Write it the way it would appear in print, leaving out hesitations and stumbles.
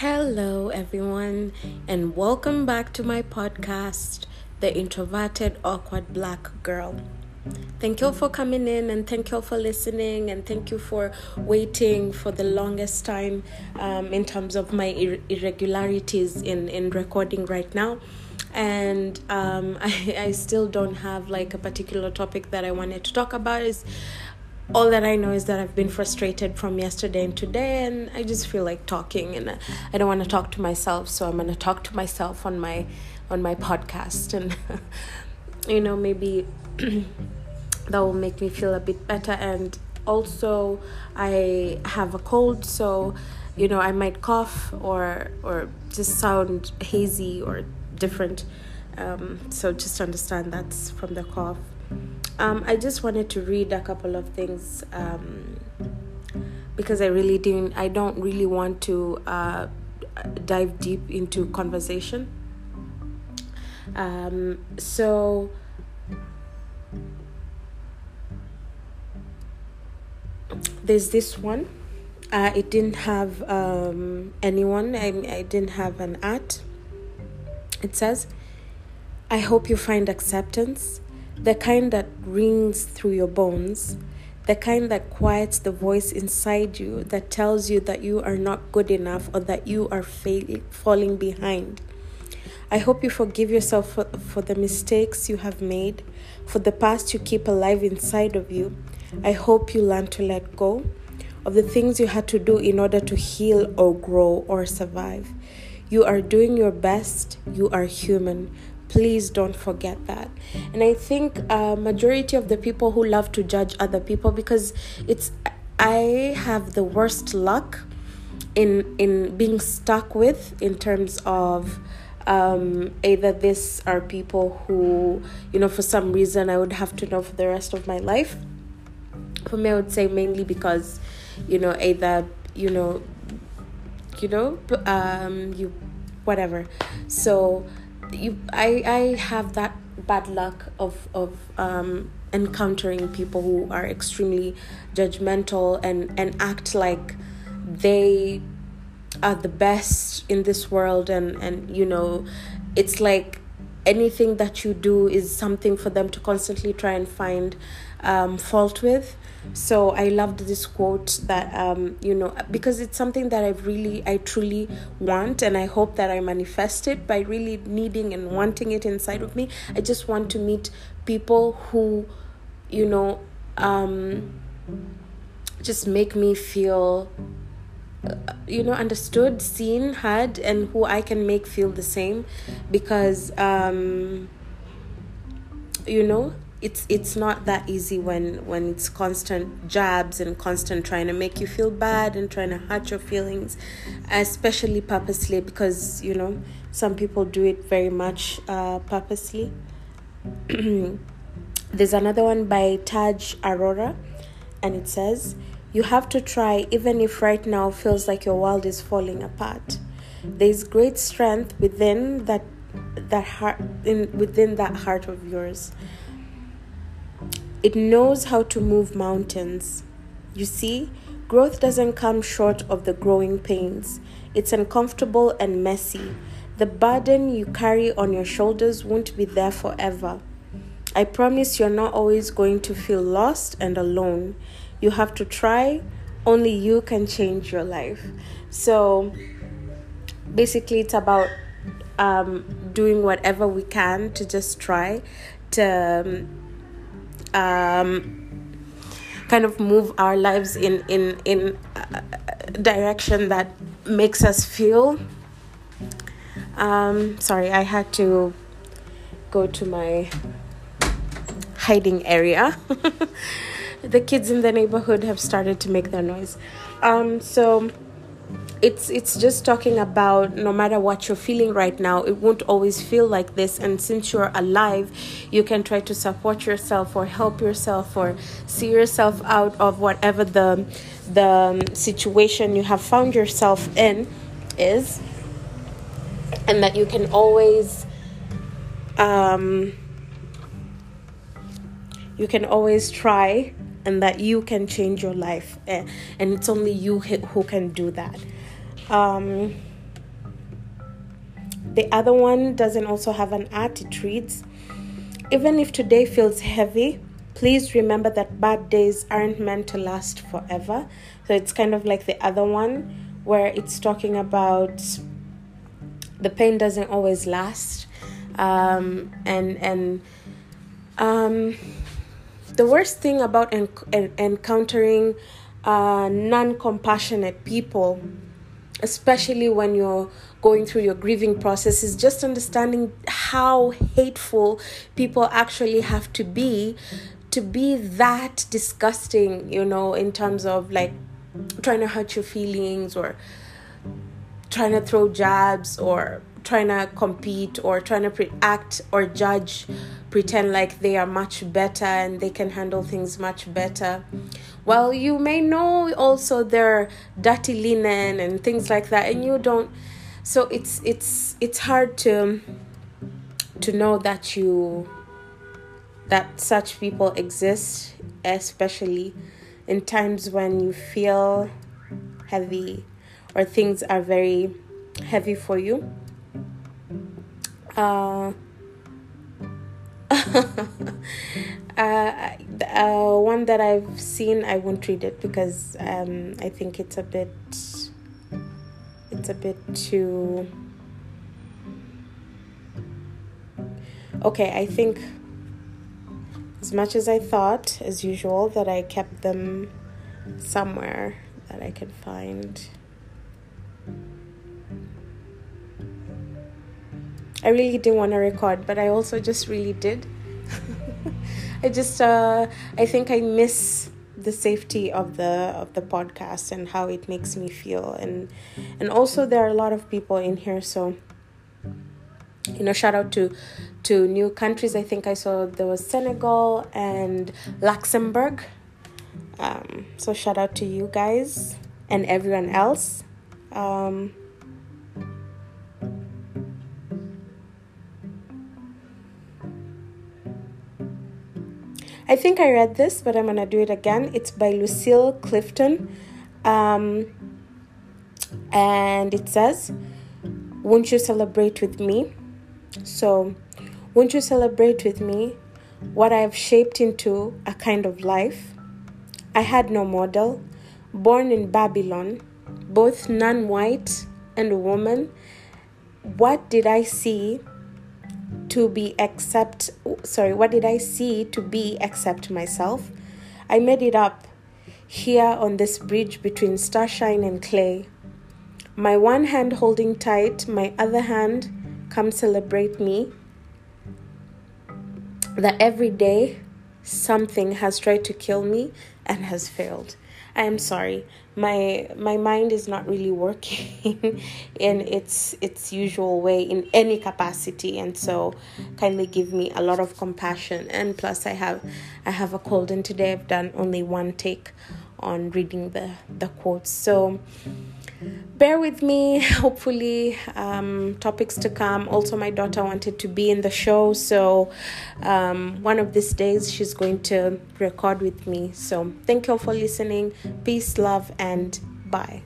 Hello everyone, and welcome back to my podcast, The Introverted Awkward Black Girl. Thank you for coming in, and thank you for listening, and thank you for waiting for the longest time in terms of my irregularities in recording right now. And I still don't have like a particular topic that I wanted to talk about. All that I know is that I've been frustrated from yesterday and today, and I just feel like talking, and I don't want to talk to myself, so I'm going to talk to myself on my podcast, and maybe that will make me feel a bit better. And also I have a cold, so I might cough or just sound hazy or different, so just understand that's from the cough. I just wanted to read a couple of things because I don't really want to dive deep into conversation. So there's this one. It didn't have anyone. I didn't have an at. It says, "I hope you find acceptance. The kind that rings through your bones, the kind that quiets the voice inside you that tells you that you are not good enough or that you are falling behind. I hope you forgive yourself for the mistakes you have made, for the past you keep alive inside of you. I hope you learn to let go of the things you had to do in order to heal or grow or survive. You are doing your best. You are human. Please don't forget that." And I think majority of the people who love to judge other people, because I have the worst luck in being stuck with, in terms of either these are people who, for some reason I would have to know for the rest of my life. For me, I would say mainly because, whatever. So I have that bad luck of encountering people who are extremely judgmental and act like they are the best in this world, and it's like anything that you do is something for them to constantly try and find fault with. So I loved this quote that, because it's something that I truly want, and I hope that I manifest it by really needing and wanting it inside of me. I just want to meet people who, just make me feel, understood, seen, heard, and who I can make feel the same, because, it's not that easy when it's constant jabs and constant trying to make you feel bad and trying to hurt your feelings, especially purposely, because some people do it very much purposely. There's another one by Taj Arora, and it says, "You have to try even if right now feels like your world is falling apart. There's great strength within that heart of yours. It knows how to move mountains. You see, growth doesn't come short of the growing pains. It's uncomfortable and messy. The burden you carry on your shoulders won't be there forever. I promise you're not always going to feel lost and alone. You have to try. Only you can change your life." So basically it's about doing whatever we can to just try to kind of move our lives in a direction that makes us feel. Sorry, I had to go to my hiding area. The kids in the neighborhood have started to make their noise. So it's just talking about, no matter what you're feeling right now, it won't always feel like this, and since you're alive, you can try to support yourself or help yourself or see yourself out of whatever the situation you have found yourself in is, and that you can always try, and that you can change your life, and it's only you who can do that. The other one doesn't also have an art. It reads, even if today feels heavy, please remember that bad days aren't meant to last forever. So it's kind of like the other one, where it's talking about the pain doesn't always last, and the worst thing about encountering non-compassionate people, especially when you're going through your grieving process, is just understanding how hateful people actually have to be that disgusting, you know, in terms of like trying to hurt your feelings, or trying to throw jabs, or trying to compete, or trying to act or judge, pretend like they are much better and they can handle things much better. Well, you may know also their dirty linen and things like that, and you don't. So it's hard to know that that such people exist, especially in times when you feel heavy or things are very heavy for you. One that I've seen, I won't read it because I think it's a bit too... Okay, I think as much as I thought, as usual, that I kept them somewhere that I could find. I really didn't want to record, but I also just really did. I just, I think I miss the safety of the podcast and how it makes me feel, and also there are a lot of people in here, so you know, shout out to new countries. I think I saw there was Senegal and Luxembourg. So shout out to you guys and everyone else. I think I read this, but I'm going to do it again. It's by Lucille Clifton. And it says, won't you celebrate with me? So, won't you celebrate with me what I have shaped into a kind of life? I had no model, born in Babylon, both non-white and a woman. What did I see to be except myself? I made it up here on this bridge between starshine and clay. My one hand holding tight, my other hand, come celebrate me. That every day something has tried to kill me and has failed. I am sorry. My mind is not really working in its usual way in any capacity, and so kindly give me a lot of compassion. And plus I have a cold, and today I've done only one take on reading the quotes. So bear with me. Hopefully topics to come. Also, my daughter wanted to be in the show, so one of these days she's going to record with me. So thank you all for listening. Peace, love, and bye.